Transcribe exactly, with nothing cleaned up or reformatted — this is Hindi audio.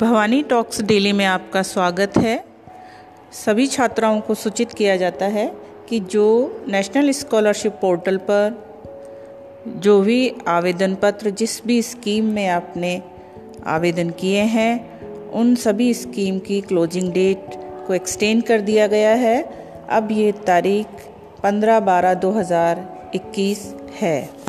भवानी टॉक्स डेली में आपका स्वागत है। सभी छात्राओं को सूचित किया जाता है कि जो नेशनल स्कॉलरशिप पोर्टल पर जो भी आवेदन पत्र जिस भी स्कीम में आपने आवेदन किए हैं उन सभी स्कीम की क्लोजिंग डेट को एक्सटेंड कर दिया गया है। अब ये तारीख पंद्रह बारह दो हज़ार इक्कीस है।